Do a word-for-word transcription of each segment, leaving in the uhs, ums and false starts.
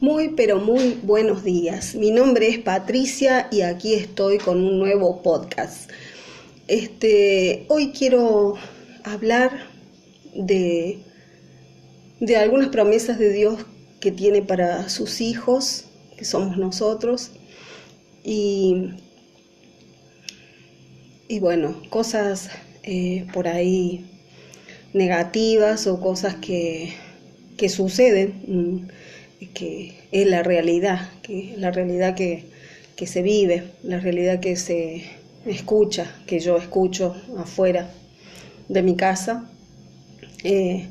Muy pero muy buenos días, mi nombre es Patricia y aquí estoy con un nuevo podcast. Este, hoy quiero hablar de, de algunas promesas de Dios que tiene para sus hijos, que somos nosotros, y, y bueno, cosas eh, por ahí negativas o cosas que, que suceden, que es la realidad, que la realidad que, que se vive, la realidad que se escucha, que yo escucho afuera de mi casa. Eh,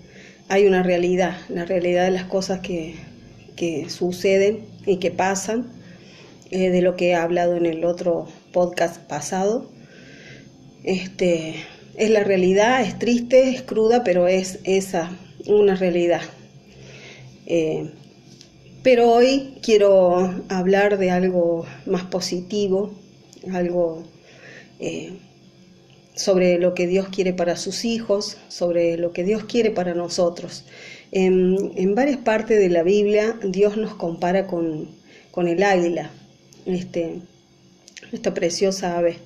hay una realidad, la realidad de las cosas que, que suceden y que pasan, eh, de lo que he hablado en el otro podcast pasado. Este, es la realidad, es triste, es cruda, pero es esa, una realidad. Eh, Pero hoy quiero hablar de algo más positivo, algo eh, sobre lo que Dios quiere para sus hijos, sobre lo que Dios quiere para nosotros. En, en varias partes de la Biblia, Dios nos compara con, con el águila, este, esta preciosa ave.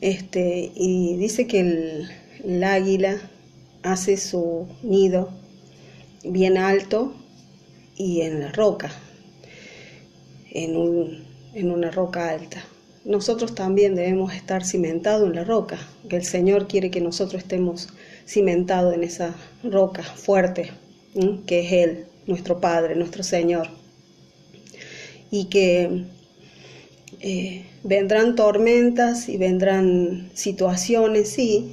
Este, y dice que el, el águila hace su nido bien alto, y en la roca, en, un, en una roca alta. Nosotros también debemos estar cimentados en la roca, que el Señor quiere que nosotros estemos cimentados en esa roca fuerte, ¿sí? Que es Él, nuestro Padre, nuestro Señor. Y que eh, vendrán tormentas y vendrán situaciones, sí,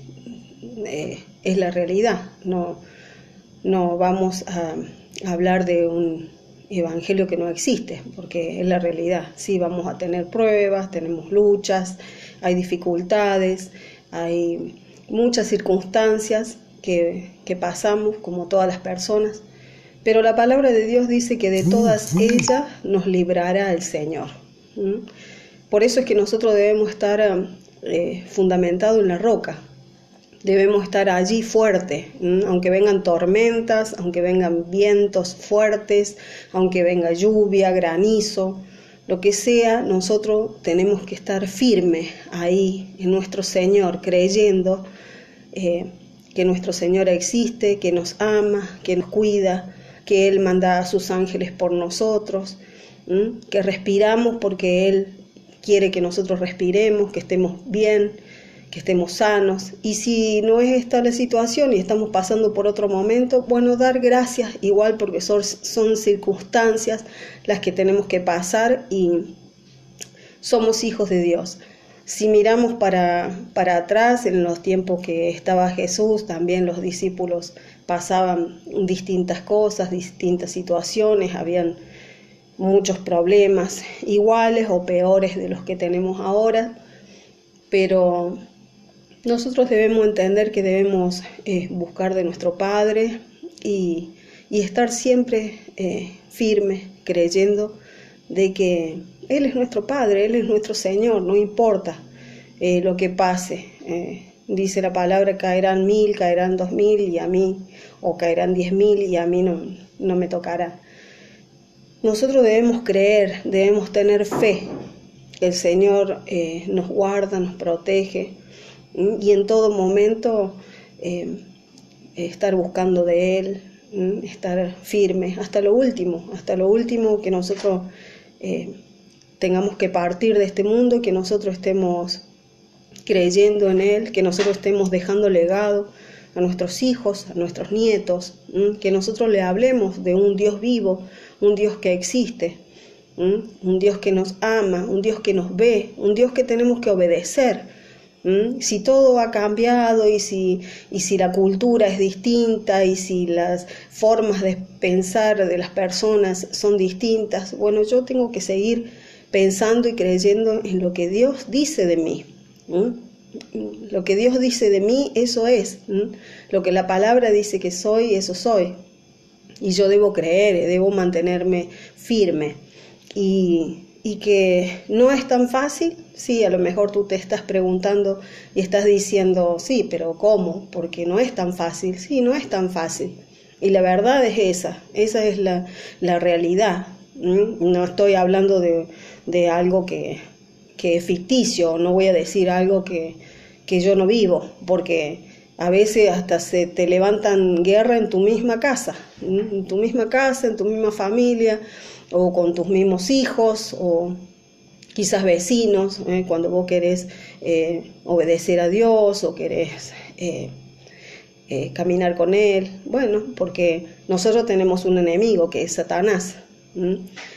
eh, es la realidad. No, no vamos a hablar de un evangelio que no existe, porque es la realidad. Sí, vamos a tener pruebas, tenemos luchas, hay dificultades, hay muchas circunstancias que, que pasamos, como todas las personas, pero la palabra de Dios dice que de todas ellas nos librará el Señor. ¿Mm? Por eso es que nosotros debemos estar eh, fundamentados en la roca. Debemos estar allí fuerte, ¿m? aunque vengan tormentas, aunque vengan vientos fuertes, aunque venga lluvia, granizo, lo que sea, nosotros tenemos que estar firmes ahí en nuestro Señor, creyendo eh, que nuestro Señor existe, que nos ama, que nos cuida, que Él manda a sus ángeles por nosotros, ¿m? que respiramos porque Él quiere que nosotros respiremos, que estemos bien, que estemos sanos, y si no es esta la situación y estamos pasando por otro momento, bueno, dar gracias igual, porque son, son circunstancias las que tenemos que pasar y somos hijos de Dios. Si miramos para, para atrás, en los tiempos que estaba Jesús, también los discípulos pasaban distintas cosas, distintas situaciones, habían muchos problemas iguales o peores de los que tenemos ahora, pero nosotros debemos entender que debemos eh, buscar de nuestro Padre y, y estar siempre eh, firmes, creyendo de que Él es nuestro Padre, Él es nuestro Señor, no importa eh, lo que pase. Eh, dice la palabra, caerán mil, caerán dos mil y a mí, o caerán diez mil y a mí no, no me tocará. Nosotros debemos creer, debemos tener fe. El Señor eh, nos guarda, nos protege, y en todo momento eh, estar buscando de Él, eh, estar firme hasta lo último, hasta lo último que nosotros eh, tengamos que partir de este mundo, que nosotros estemos creyendo en Él, que nosotros estemos dejando legado a nuestros hijos, a nuestros nietos, eh, que nosotros le hablemos de un Dios vivo, un Dios que existe. ¿Mm? Un Dios que nos ama, un Dios que nos ve, un Dios que tenemos que obedecer. ¿Mm? Si todo ha cambiado y si, y si la cultura es distinta y si las formas de pensar de las personas son distintas, bueno, yo tengo que seguir pensando y creyendo en lo que Dios dice de mí. ¿Mm? Lo que Dios dice de mí, eso es. ¿Mm? Lo que la palabra dice que soy, eso soy. Y yo debo creer, debo mantenerme firme. Y, y que no es tan fácil, sí, a lo mejor tú te estás preguntando y estás diciendo, sí, pero ¿cómo? Porque no es tan fácil, sí, no es tan fácil. Y la verdad es esa, esa es la, la realidad. No estoy hablando de, de algo que, que es ficticio, no voy a decir algo que, que yo no vivo, porque a veces hasta se te levantan guerra en tu misma casa, en tu misma casa, en tu misma familia, o con tus mismos hijos, o quizás vecinos, eh, cuando vos querés eh, obedecer a Dios, o querés eh, eh, caminar con Él. Bueno, porque nosotros tenemos un enemigo que es Satanás.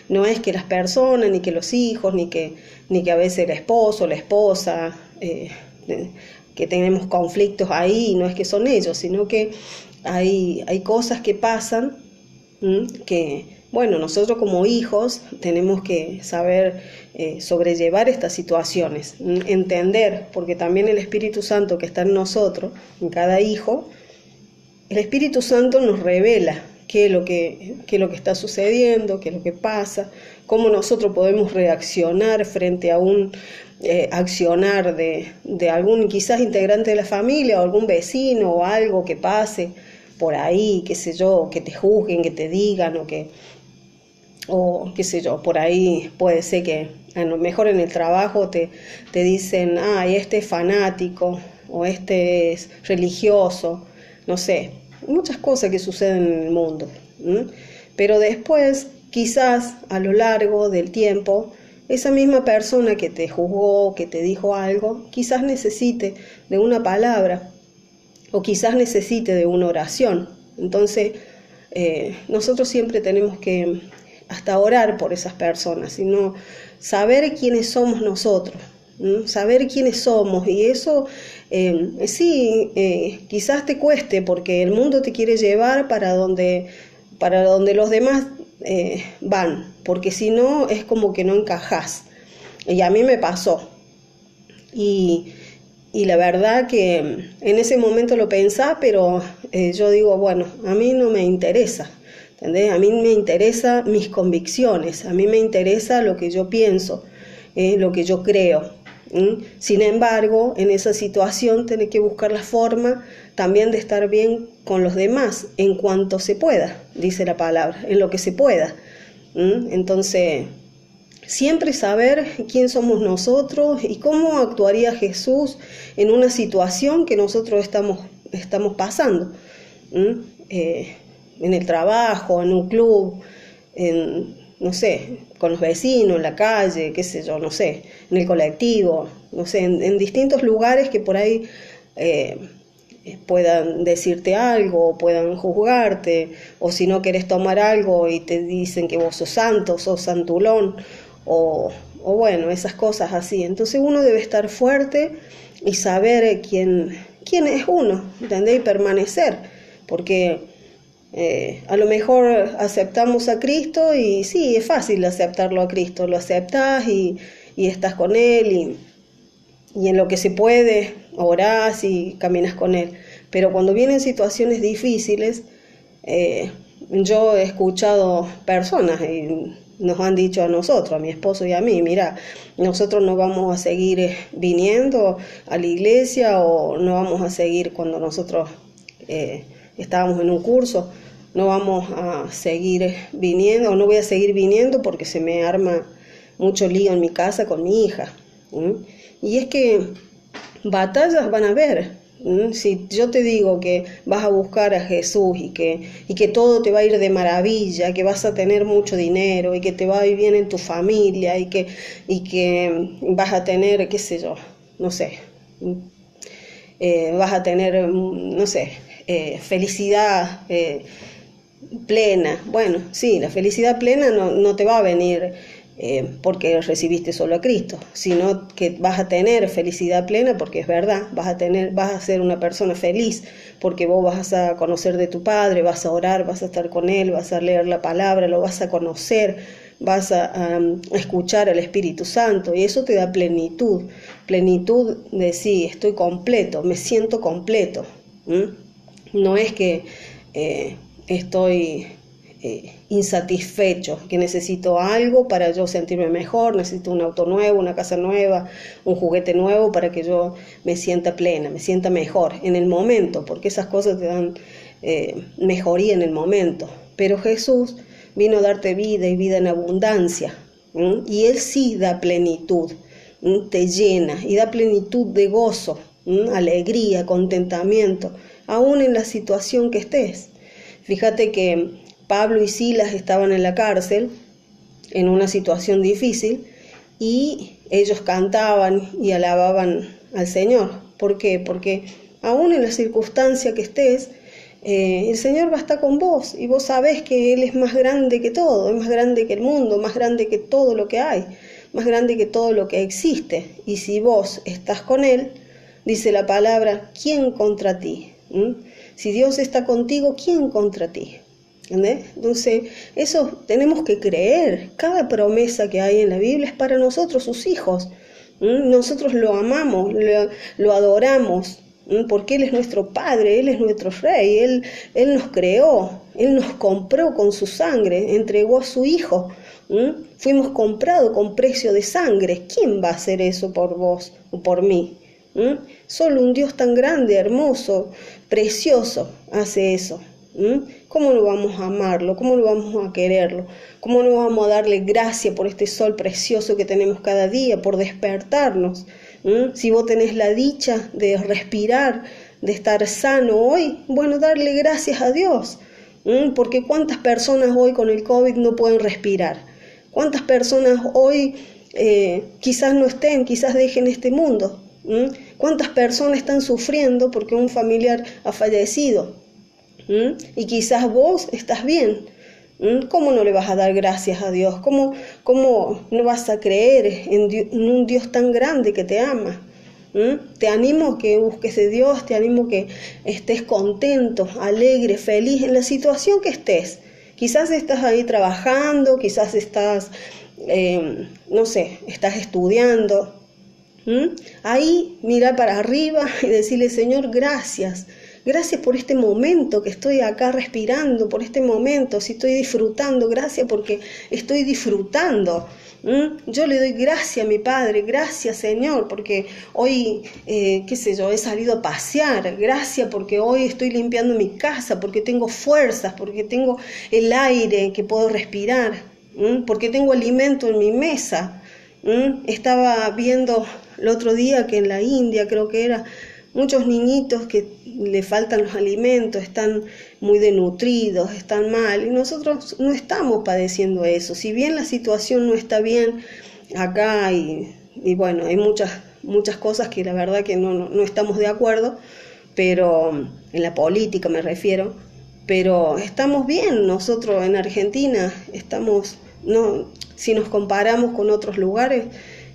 No es que las personas, ni que los hijos, ni que, ni que a veces el esposo, la esposa, eh, que tenemos conflictos ahí, no es que son ellos, sino que hay, hay cosas que pasan, ¿m? que, bueno, nosotros como hijos tenemos que saber eh, sobrellevar estas situaciones, ¿m? entender, porque también el Espíritu Santo que está en nosotros, en cada hijo, el Espíritu Santo nos revela qué es lo que, qué es lo que está sucediendo, qué es lo que pasa, cómo nosotros podemos reaccionar frente a un eh, accionar de, de algún quizás integrante de la familia o algún vecino o algo que pase por ahí, qué sé yo, que te juzguen, que te digan o que, o qué sé yo, por ahí puede ser que a lo mejor en el trabajo te, te dicen, ay, este es fanático o este es religioso, no sé. Muchas cosas que suceden en el mundo, ¿m? pero después, quizás a lo largo del tiempo, esa misma persona que te juzgó, que te dijo algo, quizás necesite de una palabra o quizás necesite de una oración. Entonces, eh, nosotros siempre tenemos que hasta orar por esas personas, sino saber quiénes somos nosotros, ¿m? saber quiénes somos, y eso... Eh, sí, eh, quizás te cueste porque el mundo te quiere llevar para donde, para donde los demás eh, van, porque si no es como que no encajas. Y a mí me pasó. Y, y la verdad que en ese momento lo pensaba, pero eh, yo digo, bueno, a mí no me interesa. ¿Entendés? A mí me interesan mis convicciones, a mí me interesa lo que yo pienso, eh, lo que yo creo. Sin embargo, en esa situación tenés que buscar la forma también de estar bien con los demás en cuanto se pueda, dice la palabra, en lo que se pueda. Entonces, siempre saber quién somos nosotros y cómo actuaría Jesús en una situación que nosotros estamos, estamos pasando, eh, en el trabajo, en un club, en, no sé, con los vecinos, en la calle, qué sé yo, no sé, en el colectivo, no sé, en, en distintos lugares que por ahí eh, puedan decirte algo, puedan juzgarte, o si no querés tomar algo y te dicen que vos sos santo, sos santulón, o, o bueno, esas cosas así. Entonces uno debe estar fuerte y saber quién, quién es uno, ¿entendés? Y permanecer, porque... Eh, a lo mejor aceptamos a Cristo y sí, es fácil aceptarlo a Cristo, lo aceptás y, y estás con Él y, y en lo que se puede orás y caminas con Él, pero cuando vienen situaciones difíciles, eh, yo he escuchado personas y nos han dicho a nosotros, a mi esposo y a mí, mira, nosotros no vamos a seguir viniendo a la iglesia o no vamos a seguir cuando nosotros... Eh, estábamos en un curso, no vamos a seguir viniendo, o no voy a seguir viniendo porque se me arma mucho lío en mi casa con mi hija. ¿Mm? Y es que batallas van a haber. ¿Mm? Si yo te digo que vas a buscar a Jesús y que, y que todo te va a ir de maravilla, que vas a tener mucho dinero y que te va a ir bien en tu familia y que, y que vas a tener, qué sé yo, no sé, eh, vas a tener, no sé, Eh, felicidad eh, plena. Bueno, sí, la felicidad plena no, no te va a venir eh, porque recibiste solo a Cristo, sino que vas a tener felicidad plena porque es verdad, vas a tener, vas a ser una persona feliz porque vos vas a conocer de tu Padre, vas a orar, vas a estar con Él, vas a leer la palabra, lo vas a conocer, vas a um, escuchar al Espíritu Santo y eso te da plenitud, plenitud de sí, estoy completo, me siento completo. ¿Mm? No es que eh, estoy eh, insatisfecho, que necesito algo para yo sentirme mejor, necesito un auto nuevo, una casa nueva, un juguete nuevo para que yo me sienta plena, me sienta mejor en el momento, porque esas cosas te dan eh, mejoría en el momento. Pero Jesús vino a darte vida y vida en abundancia, ¿m? Y Él sí da plenitud, ¿m? Te llena y da plenitud de gozo, ¿m? Alegría, contentamiento, aún en la situación que estés. Fíjate que Pablo y Silas estaban en la cárcel, en una situación difícil, y ellos cantaban y alababan al Señor. ¿Por qué? Porque aún en la circunstancia que estés, eh, el Señor va a estar con vos, y vos sabés que Él es más grande que todo, es más grande que el mundo, más grande que todo lo que hay, más grande que todo lo que existe. Y si vos estás con Él, dice la palabra, ¿quién contra ti? ¿Mm? Si Dios está contigo, ¿quién contra ti? ¿Entendés? Entonces, eso tenemos que creer. Cada promesa que hay en la Biblia es para nosotros, sus hijos. ¿Mm? Nosotros lo amamos, lo, lo adoramos, ¿Mm? Porque Él es nuestro Padre, Él es nuestro Rey, Él, Él nos creó, Él nos compró con su sangre, entregó a su Hijo. ¿Mm? Fuimos comprados con precio de sangre. ¿Quién va a hacer eso por vos o por mí? ¿Mm? Solo un Dios tan grande, hermoso, precioso, hace eso. ¿Cómo no vamos a amarlo? ¿Cómo no vamos a quererlo? ¿Cómo no vamos a darle gracias por este sol precioso que tenemos cada día, por despertarnos? ¿Mm? Si vos tenés la dicha de respirar, de estar sano hoy, bueno, darle gracias a Dios. ¿Mm? Porque cuántas personas hoy con el COVID no pueden respirar. Cuántas personas hoy eh, quizás no estén, quizás dejen este mundo. ¿Mm? Cuántas personas están sufriendo porque un familiar ha fallecido. ¿Mm? Y quizás vos estás bien. ¿Mm? ¿Cómo no le vas a dar gracias a Dios? ¿Cómo, cómo no vas a creer en, Dios, en un Dios tan grande que te ama? ¿Mm? Te animo a que busques de Dios, te animo a que estés contento, alegre, feliz en la situación que estés. Quizás estás ahí trabajando, quizás estás, eh, no sé, estás estudiando. ¿Mm? Ahí mira para arriba y decirle, Señor, gracias. Gracias por este momento que estoy acá respirando, por este momento, si estoy disfrutando, gracias porque estoy disfrutando. ¿Mm? Yo le doy gracias a mi Padre, gracias Señor, porque hoy, eh, qué sé yo, he salido a pasear, gracias porque hoy estoy limpiando mi casa, porque tengo fuerzas, porque tengo el aire que puedo respirar, ¿Mm? Porque tengo alimento en mi mesa. ¿Mm? Estaba viendo el otro día que en la India, creo que era, muchos niñitos que le faltan los alimentos, están muy desnutridos, están mal, y nosotros no estamos padeciendo eso. Si bien la situación no está bien acá, y, y bueno, hay muchas, muchas cosas que la verdad que no, no, no estamos de acuerdo, pero en la política me refiero, pero estamos bien nosotros en Argentina, estamos, no, si nos comparamos con otros lugares,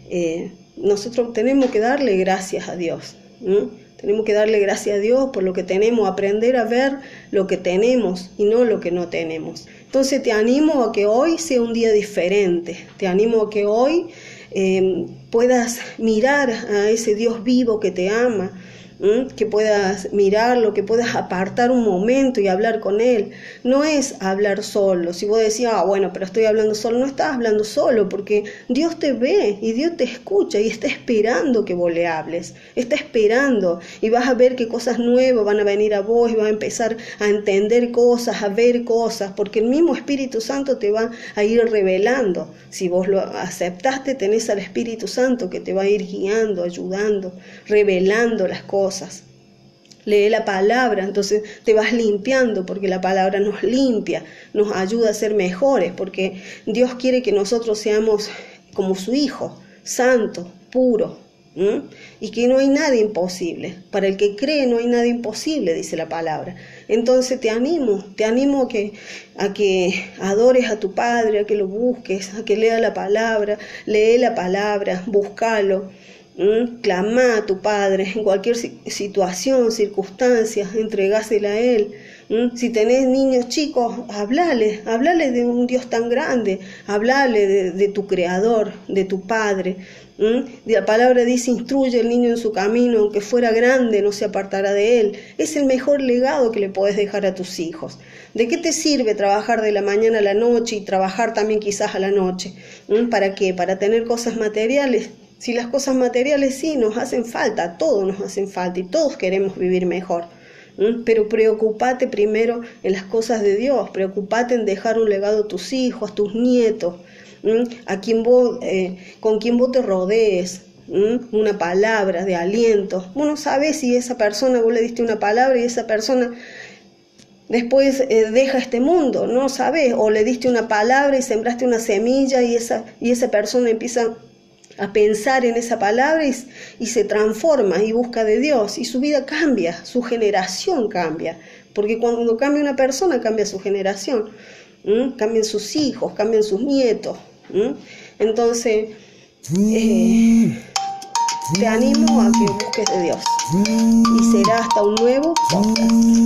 eh, nosotros tenemos que darle gracias a Dios, ¿no? Tenemos que darle gracias a Dios por lo que tenemos, aprender a ver lo que tenemos y no lo que no tenemos. Entonces te animo a que hoy sea un día diferente, te animo a que hoy eh, puedas mirar a ese Dios vivo que te ama, ¿m? Que puedas mirarlo, que puedas apartar un momento y hablar con Él. No es hablar solo. Si vos decís, ah, bueno, pero estoy hablando solo, no estás hablando solo, porque Dios te ve y Dios te escucha y está esperando que vos le hables, está esperando, y vas a ver que cosas nuevas van a venir a vos y vas a empezar a entender cosas, a ver cosas, porque el mismo Espíritu Santo te va a ir revelando. Si vos lo aceptaste, tenés al Espíritu Santo que te va a ir guiando, ayudando, revelando las cosas. Cosas. Lee la palabra, entonces te vas limpiando, porque la palabra nos limpia, nos ayuda a ser mejores, porque Dios quiere que nosotros seamos como su Hijo, santo, puro, ¿m? Y que no hay nada imposible. Para el que cree no hay nada imposible, dice la palabra. Entonces te animo, te animo a que, a que adores a tu Padre, a que lo busques, a que lea la palabra, lee la palabra, búscalo. ¿Mm? Clamá a tu Padre en cualquier situación, circunstancia, entregásela a Él. ¿Mm? Si tenés niños chicos, hablale, hablale de un Dios tan grande, hablale de, de tu Creador, de tu Padre. ¿Mm? La palabra dice, instruye al niño en su camino, aunque fuera grande no se apartará de él. Es el mejor legado que le podés dejar a tus hijos. ¿De qué te sirve trabajar de la mañana a la noche y trabajar también quizás a la noche? ¿Mm? ¿Para qué? ¿Para tener cosas materiales? Si las cosas materiales sí nos hacen falta, a todos nos hacen falta y todos queremos vivir mejor, Pero preocupate primero en las cosas de Dios, preocupate en dejar un legado a tus hijos, a tus nietos, a quien vos, eh, con quien vos te rodees, una palabra de aliento. Vos no sabés si esa persona, vos le diste una palabra y esa persona después eh, deja este mundo, no sabés, o le diste una palabra y sembraste una semilla y esa, y esa persona empieza a pensar en esa palabra y, y se transforma y busca de Dios y su vida cambia, su generación cambia, porque cuando cambia una persona cambia su generación, ¿m? Cambian sus hijos, cambian sus nietos, ¿m? Entonces eh, te animo a que busques de Dios y será hasta un nuevo podcast.